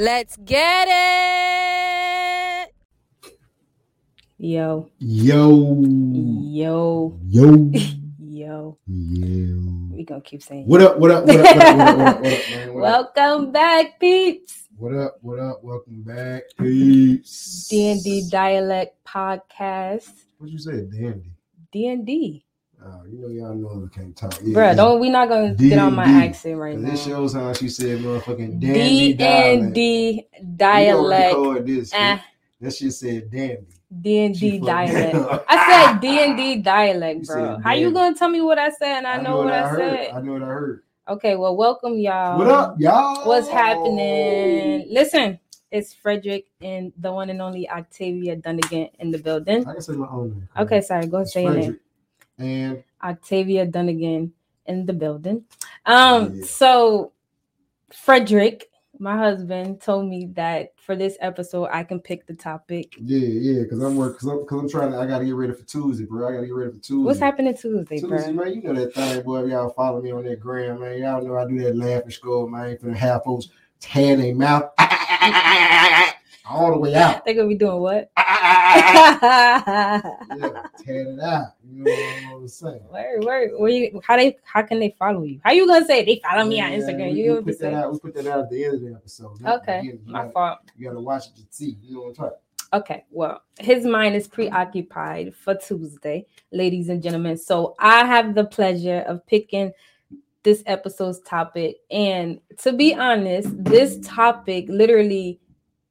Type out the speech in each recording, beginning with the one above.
Let's get it. Yo. Yo. Yo. Yo. Yo. Yo. We gonna keep saying. What up? What up? What up? What up, man? Welcome back, peeps. What up? What up? Welcome back, peeps. D&D Dialect Podcast. What'd you say, D&D? D&D. Oh, you know y'all know we can't talk. Yeah, bruh, don't we not gonna D&D, get on my accent right now. This shows how she said motherfucking dandy D&D dialect. You know what we call this, that shit said dandy. D&D dialect. I said D&D dialect, bro. How you gonna tell me what I said and I know what I said? I know what I heard. Okay, well, welcome y'all. What up, y'all? What's happening? Listen, it's Frederick and the one and only Octavia Dunigan in the building. I can say my own name. Okay, sorry, go say your name. And Octavia Dunigan in the building. Yeah. So Frederick, my husband, told me that for this episode I can pick the topic. Yeah, because I'm trying to. I gotta get ready for Tuesday, bro. What's happening Tuesday, bro? Man, you know that thing, boy. Y'all follow me on that gram, man. Y'all know I do that laughing school, man. I ain't gonna have folks tearing their mouth all the way out. They're gonna be doing what? Yeah, tear it out. You know what I'm saying? Word. How can they follow you? How you gonna say it? They follow me on Instagram? We put that out at the end of the episode. Okay, my fault. You gotta watch it to see. You know what I'm talking about. Okay, well, his mind is preoccupied for Tuesday, ladies and gentlemen. So I have the pleasure of picking this episode's topic, and to be honest, this topic literally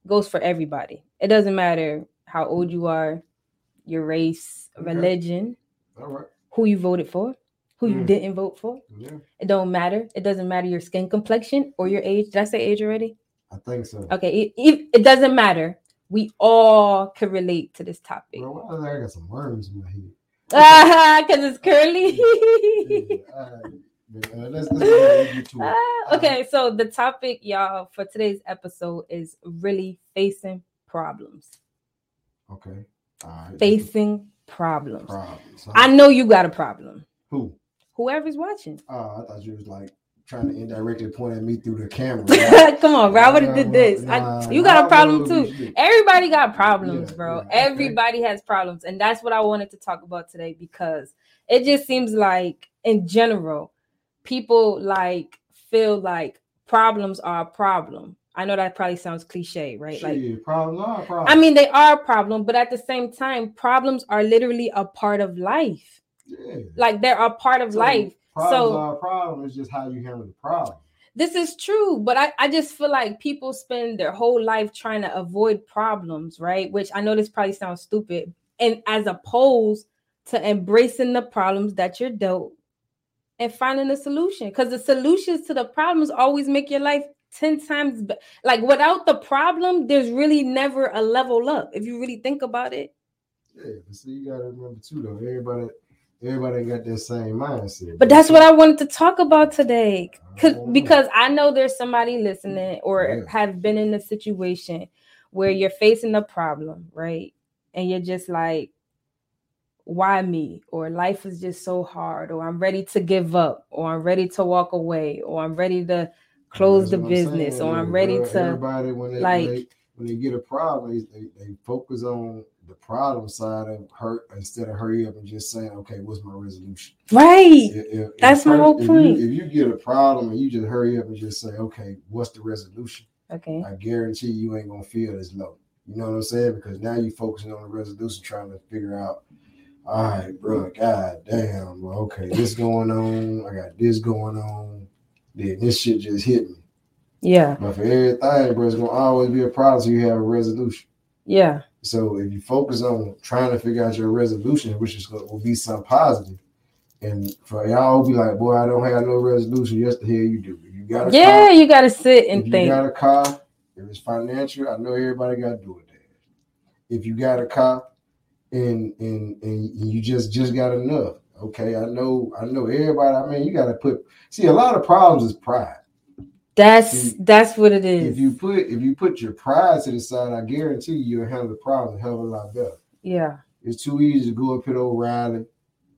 goes for everybody. It doesn't matter how old you are, your race, religion, right, who you voted for, who you didn't vote for. Yeah. It don't matter. It doesn't matter your skin complexion or your age. Did I say age already? I think so. Okay. It doesn't matter. We all can relate to this topic. Bro, why I got some worms in my head? Because it's curly. Okay, so the topic, y'all, for today's episode is really facing problems. Okay. All right. Facing problems. Huh? I know you got a problem. Who? Whoever's watching. Oh, I thought you was like trying to indirectly point at me through the camera. Right? Come on, bro. I would have did this. You got a problem too. Everybody got problems, bro. Yeah, everybody has problems. And that's what I wanted to talk about today, because it just seems like in general, people like feel like problems are a problem. I know that probably sounds cliche, right? Problems are a problem. I mean, they are a problem, but at the same time, problems are literally a part of life. Yeah. Like they're a part of life. Problems are a problem. It's just how you handle the problem. This is true, but I just feel like people spend their whole life trying to avoid problems, right? Which I know this probably sounds stupid. And as opposed to embracing the problems that you're dealt and finding a solution. Because the solutions to the problems always make your life 10 times like without the problem, there's really never a level up if you really think about it. Yeah, but see, you gotta remember too, though, everybody got that same mindset. But that's what I wanted to talk about today, because I know there's somebody listening or have been in a situation where you're facing a problem, right? And you're just like, why me? Or life is just so hard, or I'm ready to give up, or I'm ready to walk away, or I'm ready to close the business, or I'm ready to. Everybody, when they get a problem, they focus on the problem side of hurt instead of hurry up and just saying, okay, what's my resolution? Right. That's my whole point. If you get a problem and you just hurry up and just say, okay, what's the resolution? Okay. I guarantee you ain't gonna feel as low. You know what I'm saying? Because now you're focusing on the resolution, trying to figure out, all right, bro, god damn, well, okay, this going on, I got this going on. Then this shit just hit me. Yeah. But for everything, bro, it's gonna always be a problem. So you have a resolution. Yeah. So if you focus on trying to figure out your resolution, which is will be some positive, and for y'all be like, boy, I don't have no resolution. Yes, the hell you do. You got a car, you gotta sit and think. You got a car. If it's financial, I know everybody gotta do it. If you got a car and you just got enough. Okay, I know everybody. I mean, you gotta see a lot of problems is pride. That's what it is. If you put your pride to the side, I guarantee you'll handle the problem a hell of a lot better. Yeah, it's too easy to go up here to O'Reilly.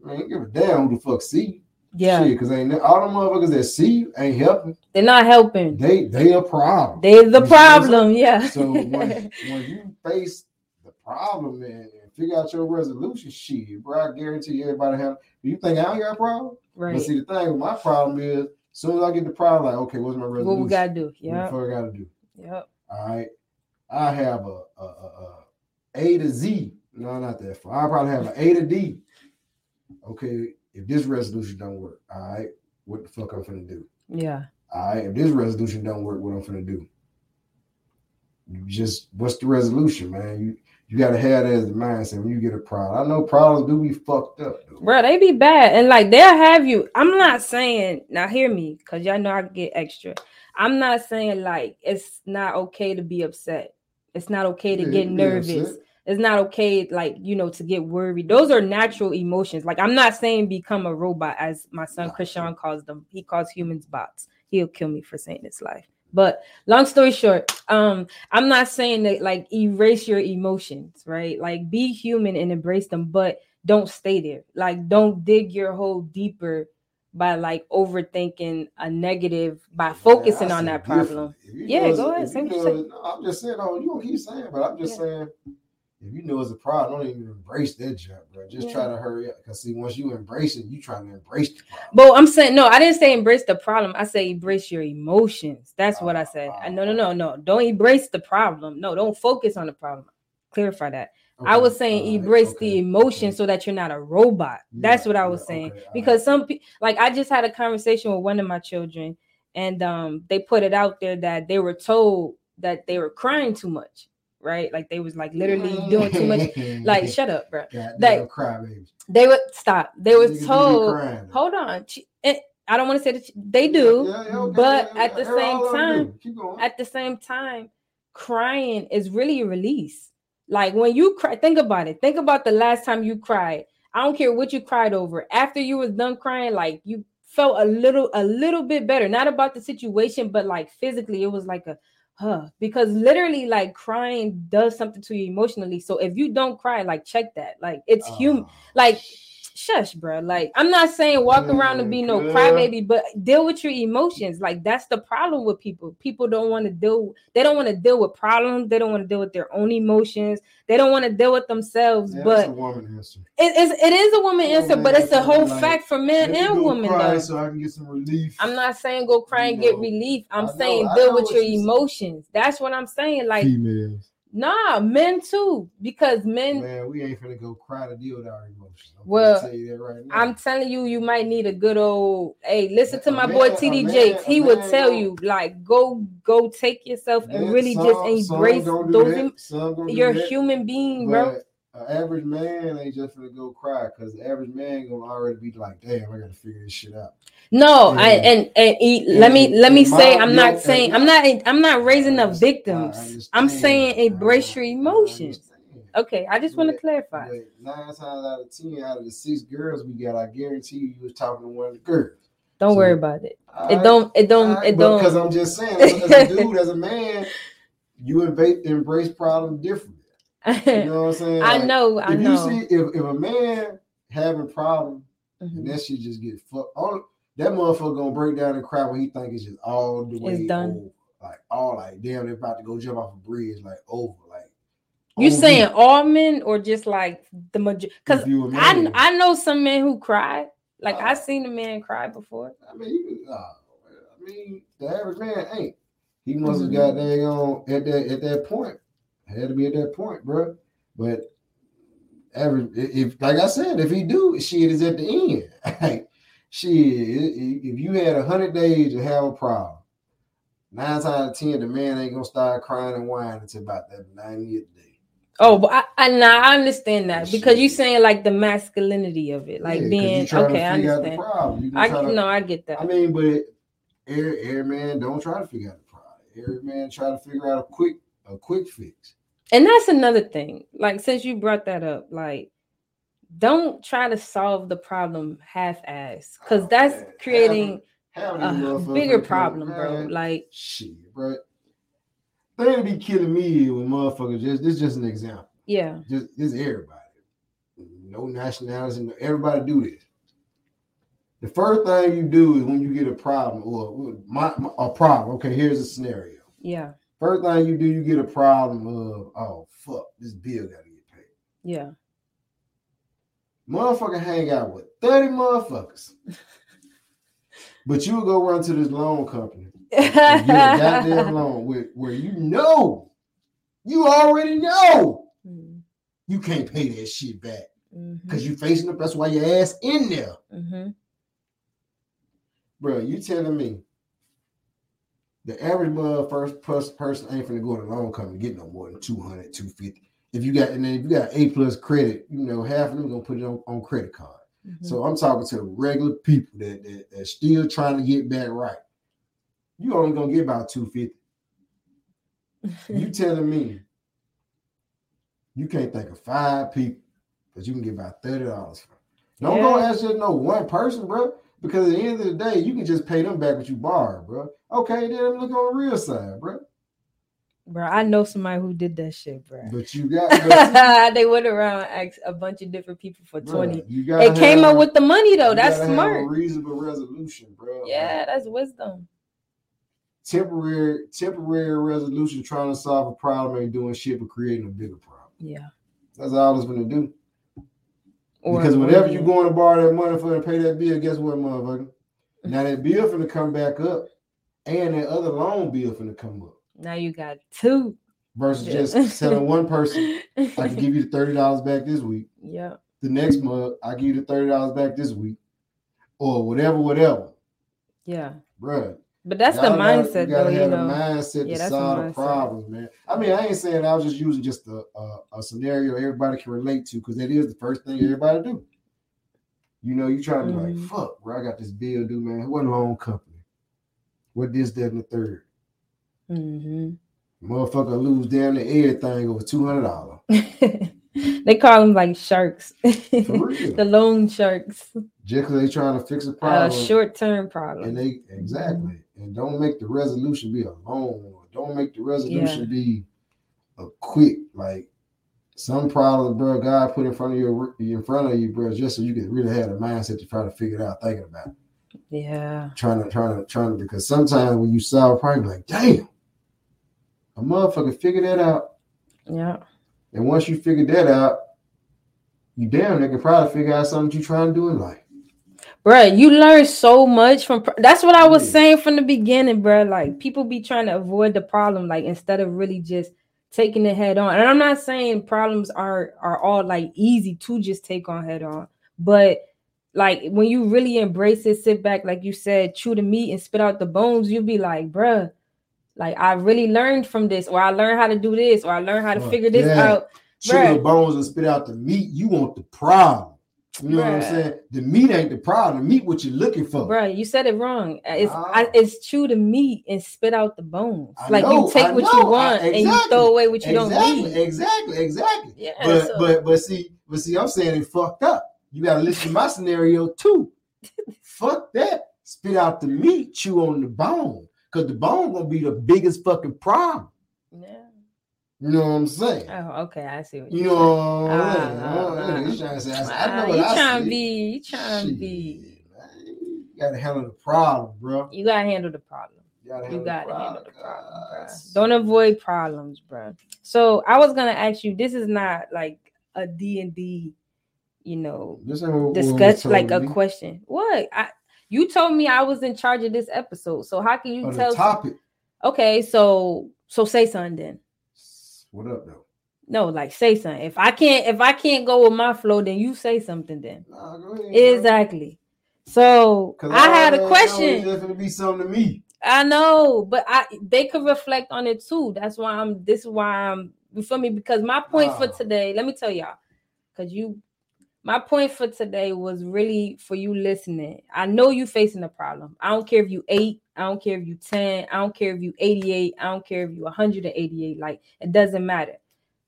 I mean, give a damn who the fuck see you. Yeah, because ain't all them motherfuckers that see you ain't helping. They're not helping. They a problem. They the problem. Yeah. So when you face the problem and figure out your resolution, shit, bro, I guarantee everybody have. You think I ain't got a problem? Right. But see, the thing with my problem is, as soon as I get the problem, like, okay, what's my resolution? What we gotta do? Yeah. What I gotta do? Yep. All right. I have a to Z. No, not that far. I probably have an A to D. Okay. If this resolution don't work, all right, what the fuck I'm finna do? Yeah. All right, if this resolution don't work, what I'm finna do? Just, what's the resolution, man? You got to have that as the mindset when you get a problem. I know problems do be fucked up. Dude. Bro, they be bad. And, like, they'll have you. I'm not saying, now hear me, because y'all know I get extra. I'm not saying, like, it's not okay to be upset. It's not okay to get nervous. It's not okay, like, you know, to get worried. Those are natural emotions. Like, I'm not saying become a robot, as my son Krishan calls them. He calls humans bots. He'll kill me for saying this life. But long story short, I'm not saying that, like, erase your emotions, right? Like, be human and embrace them, but don't stay there. Like, don't dig your hole deeper by, like, overthinking a negative by focusing on that problem. Yeah, go ahead. I'm just saying, you don't keep saying, but I'm just saying, if you know it's a problem, don't even embrace that jump, bro. Just try to hurry up. Because, see, once you embrace it, you try to embrace the problem. But I'm saying, no, I didn't say embrace the problem. I say embrace your emotions. That's what I said. No. Don't embrace the problem. No, don't focus on the problem. Clarify that. Okay. I was saying embrace the emotion so that you're not a robot. That's what I was saying. Okay. Because some people, like, I just had a conversation with one of my children, and they put it out there that they were told that they were crying too much. Right, like they was like literally doing too much. Like, shut up, bro. Like, they would stop. They were told, hold on. I don't want to say that they do, but at the same time, crying is really a release. Like, when you cry, think about it. Think about the last time you cried. I don't care what you cried over. After you was done crying, like, you felt a little bit better. Not about the situation, but like physically, it was like a. Because literally, like, crying does something to you emotionally. So if you don't cry, like, check that. Like, it's human. Like, shush, bro. Like, I'm not saying walk around and be no crybaby, but deal with your emotions. Like, that's the problem with people. People don't want to deal. They don't want to deal with problems. They don't want to deal with their own emotions. They don't want to deal with themselves. Yeah, but it is a woman answer, but it's a whole fact for men and women. Though. So I can get some relief. I'm not saying go cry and get relief. I'm saying deal with your emotions. That's what I'm saying. Like, females. Nah, men too, because man, we ain't finna go cry to deal with our emotions. Well, tell you that right now. I'm telling you, you might need a good old. Hey, listen to my boy T.D. Jakes. He would tell you, like, go take yourself and really just embrace those. You're a human being, bro. An average man ain't just gonna go cry, because the average man gonna already be like, damn, I gotta figure this shit out. No, yeah. I'm not raising up victims. I'm saying embrace your emotions. Okay, I just want to clarify. 9 times out of 10, out of the 6 girls we got, I guarantee you was talking to one of the girls. Don't worry about it. It don't. Because I'm just saying, as a man, you embrace problems differently. You know what I'm saying? Like, I know. You see, if a man having problems, and that shit just get fucked, that motherfucker gonna break down and cry when he think it's just all the way done. Over. Like, all like, damn, they're about to go jump off a bridge, like, over. Like, you saying all men or just like the majority? Because I know some men who cry. Like, I seen a man cry before. I mean, the average man ain't. He must have got there on at that point. Had to be at that point, bro. But if like I said, if he do, shit is at the end. Like, shit, if you had 100 days to have a problem, 9 times out of 10, the man ain't gonna start crying and whining until about that 90th day. Oh, but I understand that, because you saying like the masculinity of it, like being okay. I understand. I get that. I mean, but every man don't try to figure out the problem. Every man try to figure out a quick fix. And that's another thing. Like, since you brought that up, like, don't try to solve the problem half-assed, because that's creating a bigger problem, bro. Like, shit, bro. Thing be killing me with motherfuckers. This is just an example. Yeah. Just everybody. No nationality. Everybody do this. The first thing you do is when you get a problem or a problem. Okay, here's a scenario. Yeah. First thing you do, you get a problem of, oh, fuck, this bill got to get paid. Yeah. Motherfucker hang out with 30 motherfuckers. But you would go run to this loan company. And get a goddamn loan where you know, you already know, mm-hmm. you can't pay that shit back. Because mm-hmm. you facing up. That's why your ass in there. Mm-hmm. Bro, you telling me the average first person ain't finna go to the loan company get no more than 200, 250. If you got A plus credit, you know, half of them gonna put it on credit card. Mm-hmm. So I'm talking to regular people that still trying to get back right. You only gonna get about 250. You telling me you can't think of 5 people, but you can get about $30 from it. Don't go ask just no one person, bro. Because at the end of the day, you can just pay them back what you borrowed, bro. Okay, then look on the real side, bro. Bro, I know somebody who did that shit, bro. But you got... They went around and asked a bunch of different people for 20. They came up with the money, though. That's smart. A reasonable resolution, bro. Yeah, that's wisdom. Temporary resolution trying to solve a problem ain't doing shit but creating a bigger problem. Yeah. That's all it's going to do. Because whenever you're going to borrow that money for to pay that bill, guess what, motherfucker? Now that bill finna come back up, and that other loan bill finna come up. Now you got two. Versus just telling one person, I can give you the $30 back this week. Yeah. The next month, I give you the $30 back this week, or whatever. Yeah. Bruh. But that's the mindset, though. You gotta have a mindset to solve the problem, man. I mean, I ain't saying I was just using just a scenario everybody can relate to, because that is the first thing everybody do. You know, you try to be like, fuck, bro, I got this bill due, man. What loan company? What this, that, and the third? Mm-hmm. Motherfucker lose down to everything over $200. They call them like sharks. The loan sharks. Just because they trying to fix a problem. A short-term problem. And they exactly. Mm-hmm. And don't make the resolution be a loan. Don't make the resolution be a quick, like some problem, bro, God put in front of you, bro, just so you can really have the mindset to try to figure it out, thinking about it. Yeah. Trying to because sometimes when you solve problems, like, damn, a motherfucker figured that out. Yeah. And once you figure that out, you damn, they can probably figure out something you're trying to do in life. Bruh, you learn so much from... That's what I was saying from the beginning, bruh. Like, people be trying to avoid the problem, like, instead of really just taking it head on. And I'm not saying problems are all, like, easy to just take on head on. But, like, when you really embrace it, sit back, like you said, chew the meat and spit out the bones, you'll be like, bruh, like, I really learned from this, or I learned how to do this, or I learned how to figure this out. Chew the bones and spit out the meat. You want the problem. You know what I'm saying? The meat ain't the problem. The meat what you're looking for. Bro, you said it wrong. It's chew the meat and spit out the bones. You take what you want and you throw away what you don't need. Exactly. Yeah, but see, I'm saying it fucked up. You got to listen to my scenario too. Fuck that. Spit out the meat, chew on the bone. Because the bone gonna be the biggest fucking problem. Yeah. You know what I'm saying? Oh, okay. I see what you know. You trying to say? You trying to be? You gotta handle the problem, bro. You gotta handle the problem. You gotta handle the problem, bro. Don't avoid problems, bro. So I was gonna ask you. This is not like a D&D, you know, discuss like a question. What? You told me I was in charge of this episode. So how can you tell the topic? Okay, so say something then. What up though? No, like say something. If I can't go with my flow, then you say something then. Nah, go ahead, exactly. So I had a question. It's gonna be something to me. I know, but they could reflect on it too. That's why this is why I'm you feel me? Because my point for today, let me tell y'all, my point for today was really for you listening. I know you facing a problem. I don't care if you 8, I don't care if you 10, I don't care if you 88, I don't care if you 188, like it doesn't matter.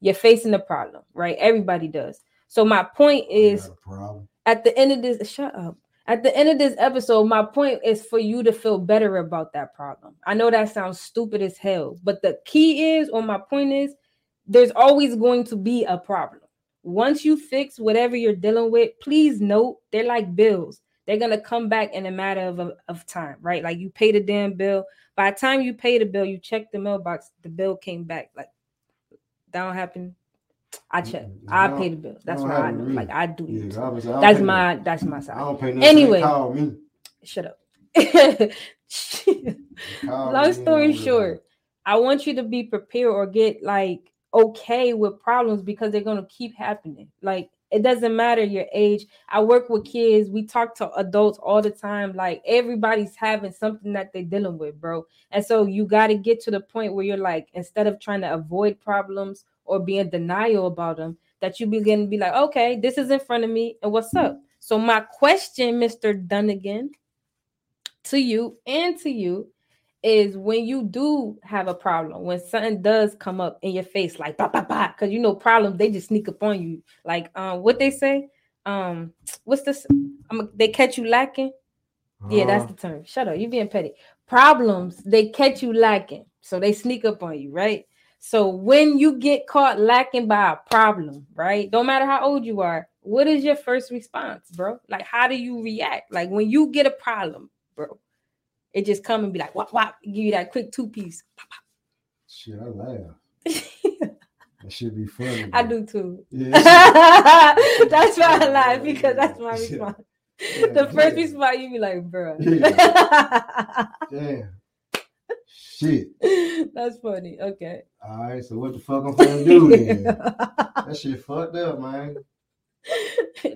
You're facing a problem, right? Everybody does. So my point is At the end of this episode, my point is for you to feel better about that problem. I know that sounds stupid as hell, but the key is, or my point is, there's always going to be a problem. Once you fix whatever you're dealing with, please note they're like bills. They're going to come back in a matter of time, right? Like, you pay the damn bill. By the time you pay the bill, you check the mailbox, the bill came back. Like, that don't happen. I check. I pay the bill. That's what I know. Like, I do. Yeah, that's my side. I don't pay nothing. Anyway, call me. Shut up. Long story short, I want you to be prepared or get, like, okay with problems because they're going to keep happening. Like, it doesn't matter your age. I work with kids. We talk to adults all the time. Like, everybody's having something that they're dealing with, bro. And so you got to get to the point where you're like, instead of trying to avoid problems or be in denial about them, that you begin to be like, okay, this is in front of me, and what's up? So my question, Mr. Dunigan, to you is, when you do have a problem, when something does come up in your face, like bah, bah, bah, because, you know, problems, they just sneak up on you. Like, what they say? What's this? They catch you lacking. Yeah, that's the term. Shut up. You being petty. Problems, they catch you lacking. So they sneak up on you, right? So when you get caught lacking by a problem, right? Don't matter how old you are. What is your first response, bro? Like, how do you react? Like, when you get a problem, bro, it just come and be like, wop, wop, give you that quick 2-piece. Pop, pop. Shit, I laugh. That should be funny. Bro. I do too. Yeah, that's why I laugh, because that's my response. Yeah, the first response, you be like, bro. Yeah. Damn. Shit. That's funny. Okay. All right, so what the fuck I'm gonna do then? That shit fucked up, man.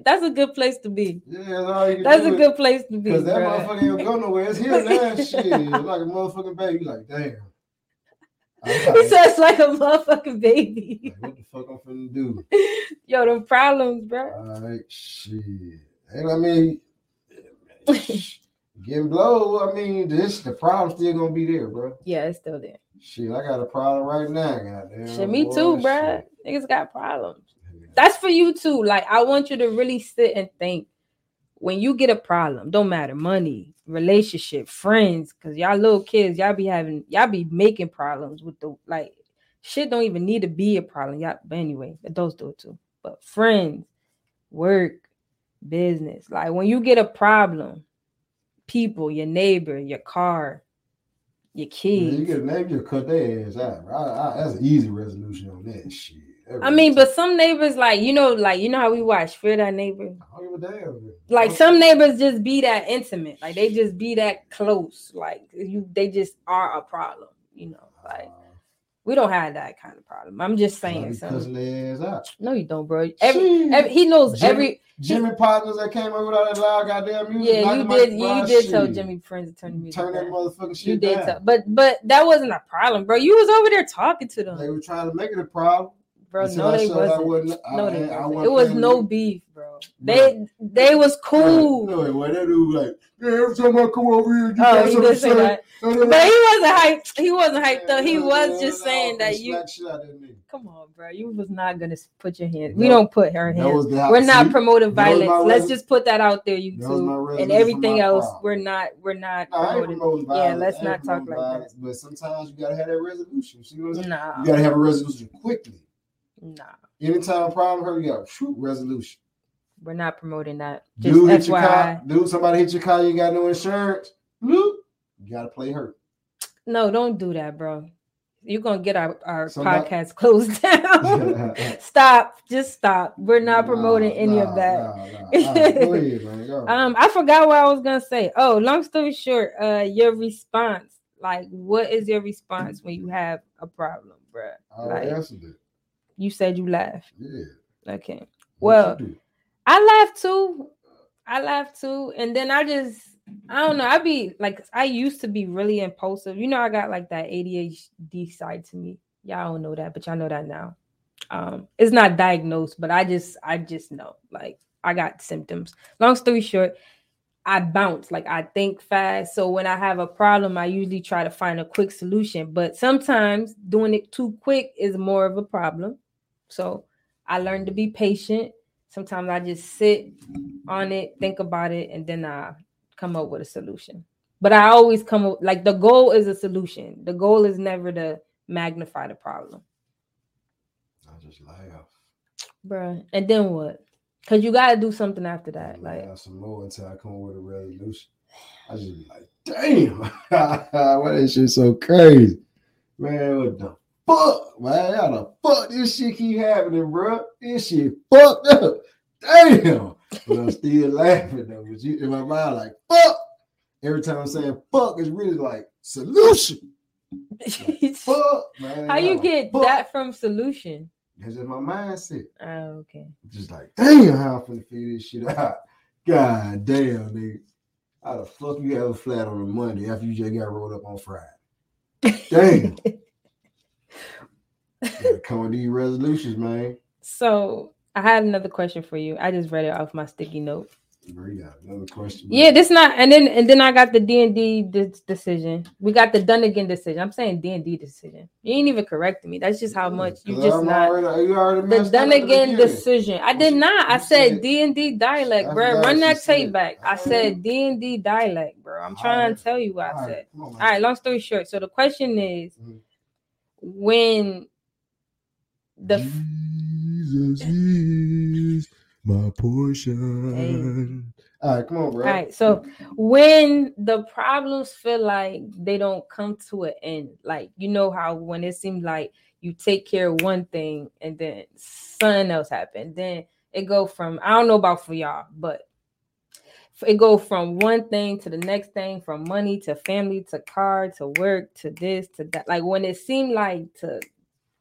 That's a good place to be. Yeah, that's a good place to be. Because that motherfucker ain't go nowhere. It's here now. Shit, like a motherfucking baby. Like, damn. He says like a motherfucking baby. Like, what the fuck I'm finna do? Yo, them problems, bro. All right, shit. And I mean, getting blow. I mean, the problem's still gonna be there, bro. Yeah, it's still there. Shit, I got a problem right now. Goddamn. Shit, me too, bro. Niggas got problems. That's for you too. Like, I want you to really sit and think. When you get a problem, don't matter, money, relationship, friends, because y'all little kids, y'all be making problems with the, like, shit don't even need to be a problem. Y'all, but anyway, adults do it too. But friends, work, business. Like, when you get a problem, people, your neighbor, your car, your kids. Yeah, you get a neighbor, cut their ass out. That's an easy resolution on that shit. I mean, but some neighbors, like you know how we watch Fear Thy Neighbor. I don't give a damn. Like, some neighbors just be that intimate, like they just be that close, like they just are a problem, you know. Like, we don't have that kind of problem. I'm just saying something. No, you don't, bro. He knows Jimmy partners that came over with all that loud goddamn music. Yeah, you did tell Jimmy Prince to turn the music. Turn that motherfucking shit. You did down. But that wasn't a problem, bro. You was over there talking to them. They were trying to make it a problem. Bro, no, they wasn't. It was no beef, bro. They was cool. No, whatever. Like, every time I come over here, you got something to say. That. But he wasn't hyped. He wasn't hyped up. He was just saying that you. Come on, bro. You was not gonna put your hands. No, we don't put her hands. We're not promoting violence. Let's just put that out there, you two, and everything else. Problem. We're not. No, promoting violence. Yeah, let's not talk like that. But sometimes you gotta have that resolution. Nah. You gotta have a resolution quickly. No. Anytime a problem hurt, you got true resolution. We're not promoting that. Just FYI. Dude, somebody hit your car, you got no insurance. You gotta play hurt. No, don't do that, bro. You're gonna get our podcast closed down. Stop. Just stop. We're not promoting any of that. Nah. Ahead, man. Go. I forgot what I was gonna say. Oh, long story short, your response. Like, what is your response when you have a problem, bro? I answered it. You said you laughed. Yeah. Okay. Well, I laughed too. And then I don't know. I used to be really impulsive. You know, I got like that ADHD side to me. Y'all don't know that, but y'all know that now. It's not diagnosed, but I just know. Like, I got symptoms. Long story short, I bounce. Like, I think fast. So when I have a problem, I usually try to find a quick solution. But sometimes doing it too quick is more of a problem. So I learned to be patient. Sometimes I just sit on it, think about it, and then I come up with a solution. But I always come up, like, the goal is a solution. The goal is never to magnify the problem. I just laugh. Bruh. And then what? Because you got to do something after that. Like, I have some more until I come up with a resolution. I just be like, damn. Why that shit so crazy? Man, what the fuck? Man, how the fuck this shit keep happening, bro? This shit fucked up. Damn. But I'm still laughing, though. But you, in my mind, like, fuck. Every time I'm saying fuck, it's really like, solution. Like, fuck, man. How you like, get fuck. That from solution? That's just my mindset. Oh, okay. Just like, damn, how I'm finna figure this shit out. God damn, nigga. How the fuck you have a flat on a Monday after you just got rolled up on Friday? Damn. Gotta come with these resolutions, man. So, I had another question for you. I just read it off my sticky note. You got another question. Yeah, this not, and then I got the D&D decision. We got the Dunigan decision. I'm saying D&D decision. You ain't even correcting me. That's just how much you just not. Already, the Dunigan decision. I did not. I said D&D dialect, bro. Run that tape back. I said D&D dialect, bro. I'm trying to tell you what I said. All right, long story short. So the question is, when the Jesus my portion. Hey. All right, come on, bro. All right, so when the problems feel like they don't come to an end, like, you know how when it seems like you take care of one thing and then something else happened, then it go from, I don't know about for y'all, but it go from one thing to the next thing, from money to family to car to work to this to that. Like when it seemed like to,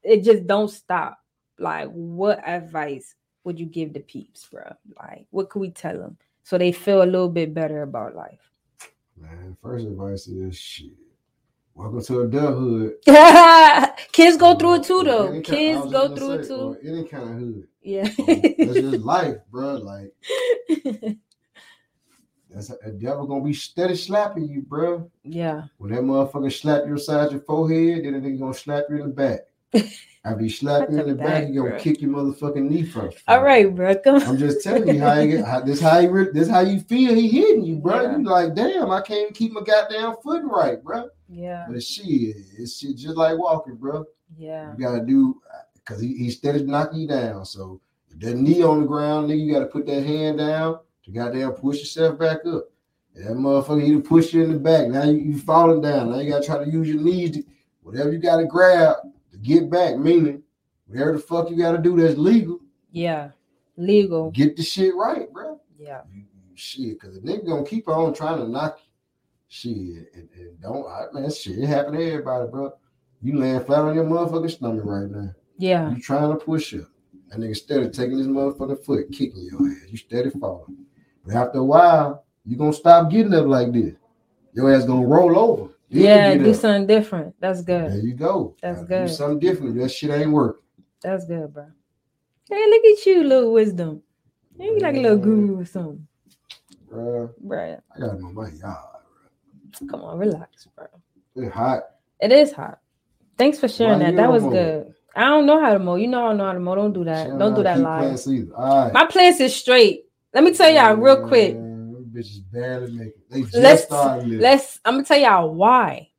it just don't stop. Like what advice would you give the peeps, bro? Like, what could we tell them so they feel a little bit better about life? Man, first advice is shit. Welcome to adulthood. Kids go through it too, though. Kids go through it too. Any kind of hood. Yeah. That's just life, bro. Like, that's a devil gonna be steady slapping you, bro. Yeah. When that motherfucker slap you aside your forehead, then they gonna slap you in the back. After you slap you in the back, you're gonna kick your motherfucking knee first. All right, bro. Come on. I'm just telling you how you get this how you feel. He hitting you, bro. Yeah. You like, damn, I can't even keep my goddamn foot right, bro. Yeah. But it's shit just like walking, bro. Yeah. You gotta do because he steady knocking you down. So if that knee on the ground, nigga, you gotta put that hand down to goddamn push yourself back up. And that motherfucker, he push you in the back. Now you falling down. Now you gotta try to use your knees to whatever you gotta grab. Get back, meaning whatever the fuck you gotta do that's legal. Yeah, legal. Get the shit right, bro. Yeah. Shit, because the nigga gonna keep on trying to knock you. Shit, and don't, man, shit, it happen to everybody, bro. You laying flat on your motherfucking stomach right now. Yeah. You trying to push up. And nigga steady taking his motherfucking foot, kicking your ass. You steady falling. But after a while, you gonna stop getting up like this. Your ass gonna roll over. Yeah, do something different. That's good. There you go. That's good. Do something different. That shit ain't working. That's good, bro. Hey, look at you, little wisdom. You be like a little guru or something. Bro. I got no money. Bro. Come on, relax, bro. It's hot. It is hot. Thanks for sharing that. That was good. I don't know how to mow. You know I don't know how to mow. Don't do that. Sharing don't do that live. Right. My plants is straight. Let me tell y'all real quick. Bitches barely make it. They just started living. I'm gonna tell y'all why.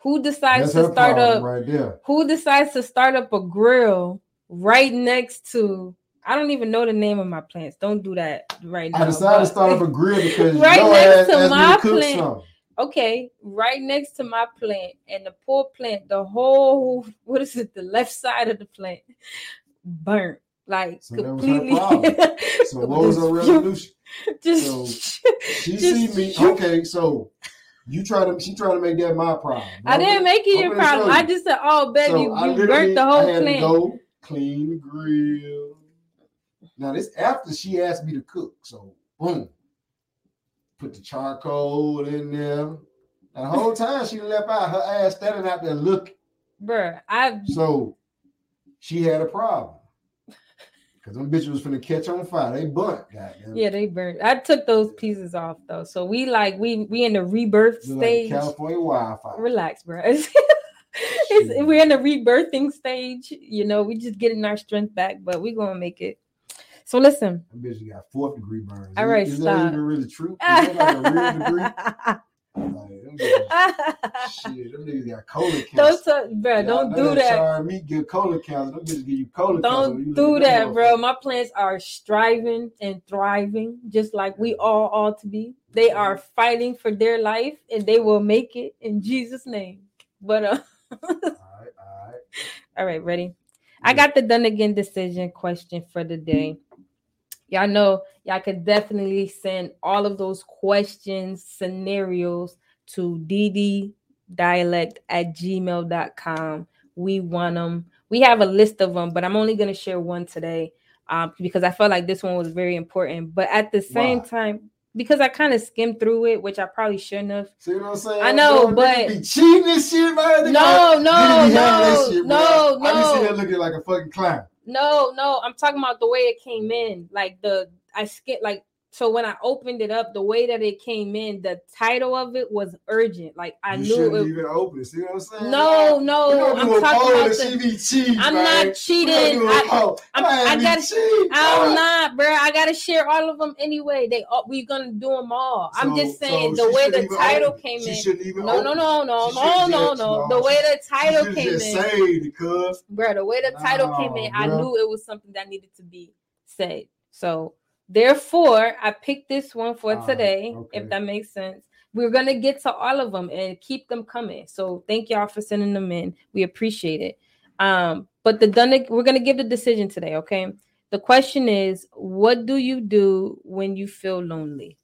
Who decides to start up? Right there. Who decides to start up a grill right next to? I don't even know the name of my plants. Don't do that right now. I decided to start up a grill because right next to my plant. Okay, right next to my plant and the poor plant. The whole the left side of the plant burnt. Like so completely. So what was her resolution? She see me. Okay, so she tried to make that my problem. I didn't make it your problem. I just said, oh baby, so you burnt the whole plant. To go clean the grill. Now this after she asked me to cook, so boom, put the charcoal in there. And the whole time she left out her ass standing out there looking. Bruh, so she had a problem. Cause them bitches was finna catch on fire. They burnt. Goddamn. Yeah, they burnt. I took those pieces off though, so we in the rebirth stage. Like California wildfire. Relax, bro. We're in the rebirthing stage. You know, we just getting our strength back, but we gonna make it. So listen. That bitch got 4th degree burns. All right, stop. Is that even really true? Is that like a real degree? Shit, them niggas got colon cancer. Don't do that. Me give colon cancer. Them niggas give you colon cancer. Don't do that, bro. My plants are striving and thriving, just like we all ought to be. They are fighting for their life, and they will make it in Jesus' name. But all right, ready? Yeah. I got the Dunigan Decision question for the day. Y'all know y'all could definitely send all of those questions, scenarios to dddialect@gmail.com. We want them. We have a list of them, but I'm only going to share one today because I felt like this one was very important. But at the same time, because I kind of skimmed through it, which I probably shouldn't have. See what I'm saying? I know, but be cheating this shit, man. No. I be sitting there looking like a fucking clown. No, I'm talking about the way it came in. Like so when I opened it up, the way that it came in, the title of it was urgent. Like you knew it. Even open it. See what I'm saying? No. I'm talking about I'm not cheating. I'm not, bro. I gotta share all of them anyway. We're gonna do them all. I'm just saying the way the title came in. No. The way the title came in. Say because bro, the way the title came in, I knew it was something that needed to be said. So. Therefore, I picked this one for today, if that makes sense. We're going to get to all of them and keep them coming. So thank y'all for sending them in. We appreciate it. But we're going to give the decision today, okay? The question is, what do you do when you feel lonely?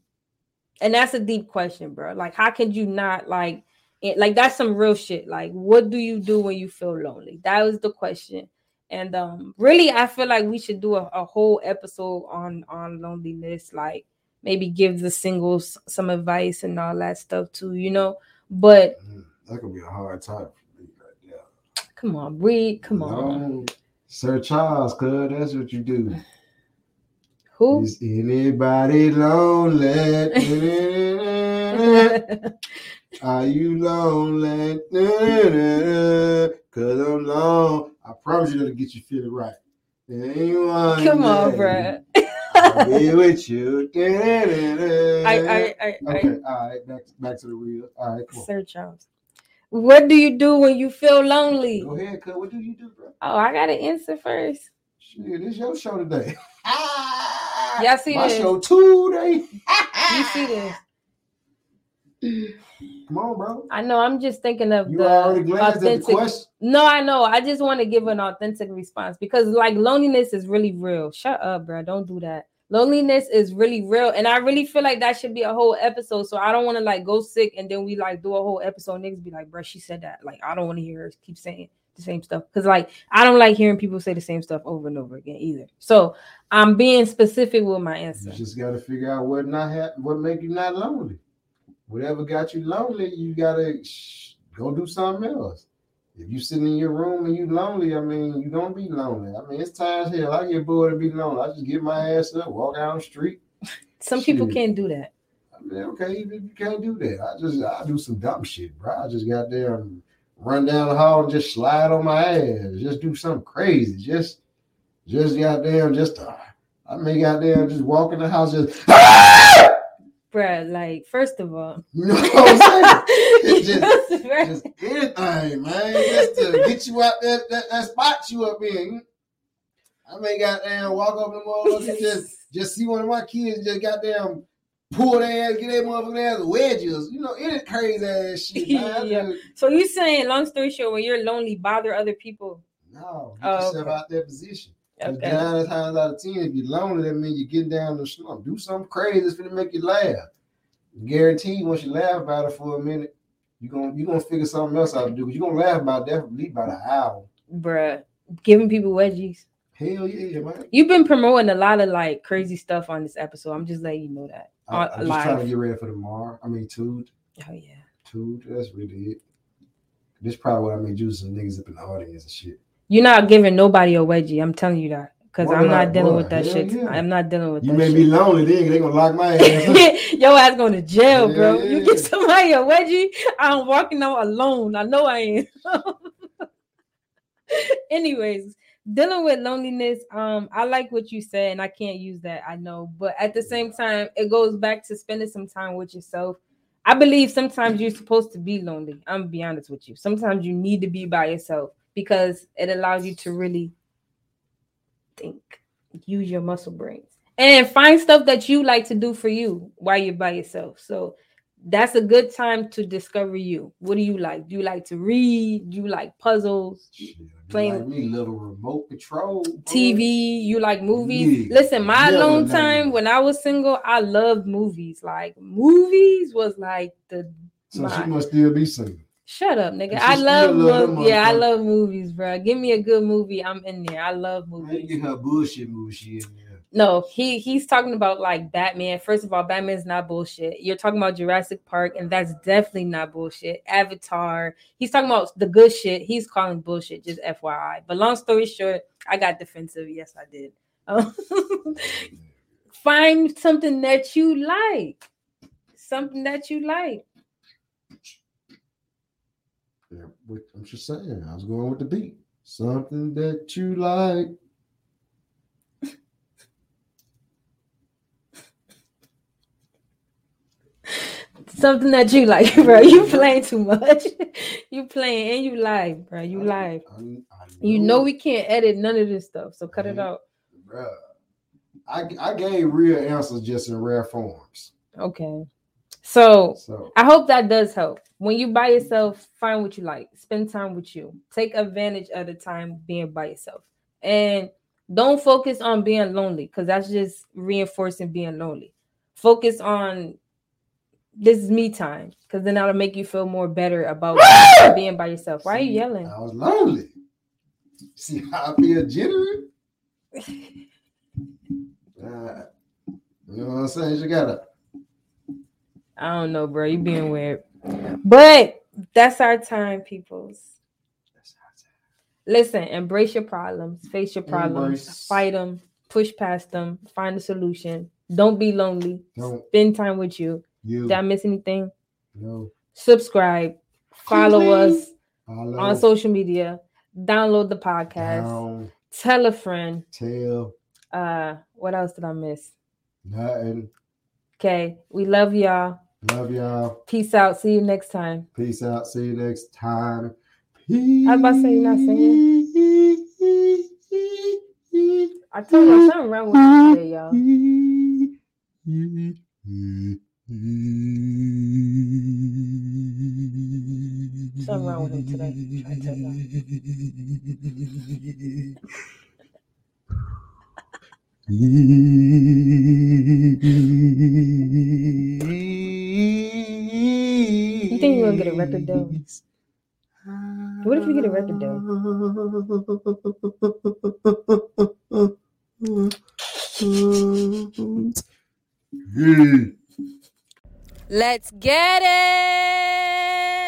And that's a deep question, bro. Like, how can you not, that's some real shit. Like, what do you do when you feel lonely? That was the question. And really, I feel like we should do a whole episode on loneliness, like maybe give the singles some advice and all that stuff too, you know. But that could be a hard time for me right now. Come on, Reed. Come on, Sir Charles. Cause that's what you do. Who is anybody lonely? Are you lonely? Cause I'm lonely. I promise you're gonna get you feeling right. Anyone come on, bruh. I'll be with you. All right, back to the real. All right, cool. Sir Charles, what do you do when you feel lonely? Go ahead, cuz. What do you do, bro? Oh, I gotta answer first. Shit, this your show today. Y'all see my this? My show today. You see this? Come on, bro. I know. I'm just thinking of you the authentic. The no, I know. I just want to give an authentic response because, like, loneliness is really real. Shut up, bro. Don't do that. Loneliness is really real, and I really feel like that should be a whole episode. So I don't want to like go sick and then we like do a whole episode. Niggas be like, bro, she said that. Like, I don't want to hear her keep saying the same stuff because, like, I don't like hearing people say the same stuff over and over again either. So I'm being specific with my answer. You just got to figure out what make you not lonely. Whatever got you lonely, you gotta go do something else. If you sitting in your room and you lonely, I mean, you gonna be lonely. I mean, it's times hell. I get bored to be lonely. I just get my ass up, walk down the street. Some people can't do that. I mean, okay, even if you can't do that, I do some dumb shit, bro. I just got there and run down the hall and just slide on my ass, just do something crazy, just got there, just I may got there, just walk in the house, just. Bruh, like, first of all, you know what I'm saying? It's just anything, man. Just to get you out that spot you up in. I may goddamn walk up in the motherfucker and just see one of my kids just goddamn pull their ass, get that motherfucker ass wedges. You know, any crazy ass shit, man. Yeah. So you saying, long story short, when you're lonely, bother other people? No, get yourself out that position. Okay. 9 times out of 10, if you're lonely, that means you're getting down the slump. Do something crazy that's gonna make you laugh. Guaranteed, once you laugh about it for a minute, you're gonna figure something else out to do. Because you're gonna laugh about that for at least about an hour. Bruh, giving people wedgies. Hell yeah, man. You've been promoting a lot of like crazy stuff on this episode. I'm just letting you know that. I'm just trying to get ready for tomorrow. I mean, Tude. Oh yeah. Tude, that's really it. This is probably what I made you some niggas up in the audience and shit. You're not giving nobody a wedgie. I'm telling you that because I'm not dealing with that shit. Yeah. I'm not dealing with that shit. You may be lonely, then they're gonna lock my ass. Your ass going to jail, bro. Yeah. You get somebody a wedgie, I'm walking out alone. I know I am. Anyways, dealing with loneliness. I like what you said, and I can't use that. I know, but at the same time, it goes back to spending some time with yourself. I believe sometimes you're supposed to be lonely. I'm gonna be honest with you. Sometimes you need to be by yourself because it allows you to really think, use your muscle brains, and find stuff that you like to do for you while you're by yourself. So that's a good time to discover you. What do you like? Do you like to read? Do you like puzzles? Playing me, like little remote control. TV. You like movies? Yeah. Listen, my alone time when I was single, I loved movies. Like movies was like the. So she must still be single. Shut up, nigga. I love movies. Yeah, I love movies, bro. Give me a good movie. I'm in there. I love movies. You get her bullshit movie. She in there. No, he's talking about like Batman. First of all, Batman's not bullshit. You're talking about Jurassic Park, and that's definitely not bullshit. Avatar. He's talking about the good shit. He's calling bullshit, just FYI. But long story short, I got defensive. Yes, I did. Find something that you like. Something that you like. Yeah, I'm just saying. I was going with the beat. Something that you like. Something that you like, bro. You playing too much. You playing and you live, bro. You live. You know we can't edit none of this stuff, so cut it out. Bro, I gave real answers just in rare forms. Okay. So I hope that does help. When you by yourself, find what you like. Spend time with you. Take advantage of the time being by yourself. And don't focus on being lonely, because that's just reinforcing being lonely. Focus on... this is me time, because then that'll make you feel more better about being by yourself. Why are you yelling? I was lonely. See how I feel jittery? You know what I'm saying? You gotta. I don't know, bro. You being weird. But that's our time, peoples. That's our time. Listen, embrace your problems. Face your problems. Embrace. Fight them. Push past them. Find a solution. Don't be lonely. Don't. Spend time with you. Did I miss anything? No. Subscribe. Follow us on social media. Download the podcast. Tell a friend. What else did I miss? Nothing. Okay. We love y'all. Love y'all. Peace out. See you next time. Peace out. See you next time. Peace. I was about to say you're not singing. I told y'all something wrong with today, y'all. Something wrong with him today. Try to tell you think you're gonna get a record deal? What if we get a record deal? Let's get it!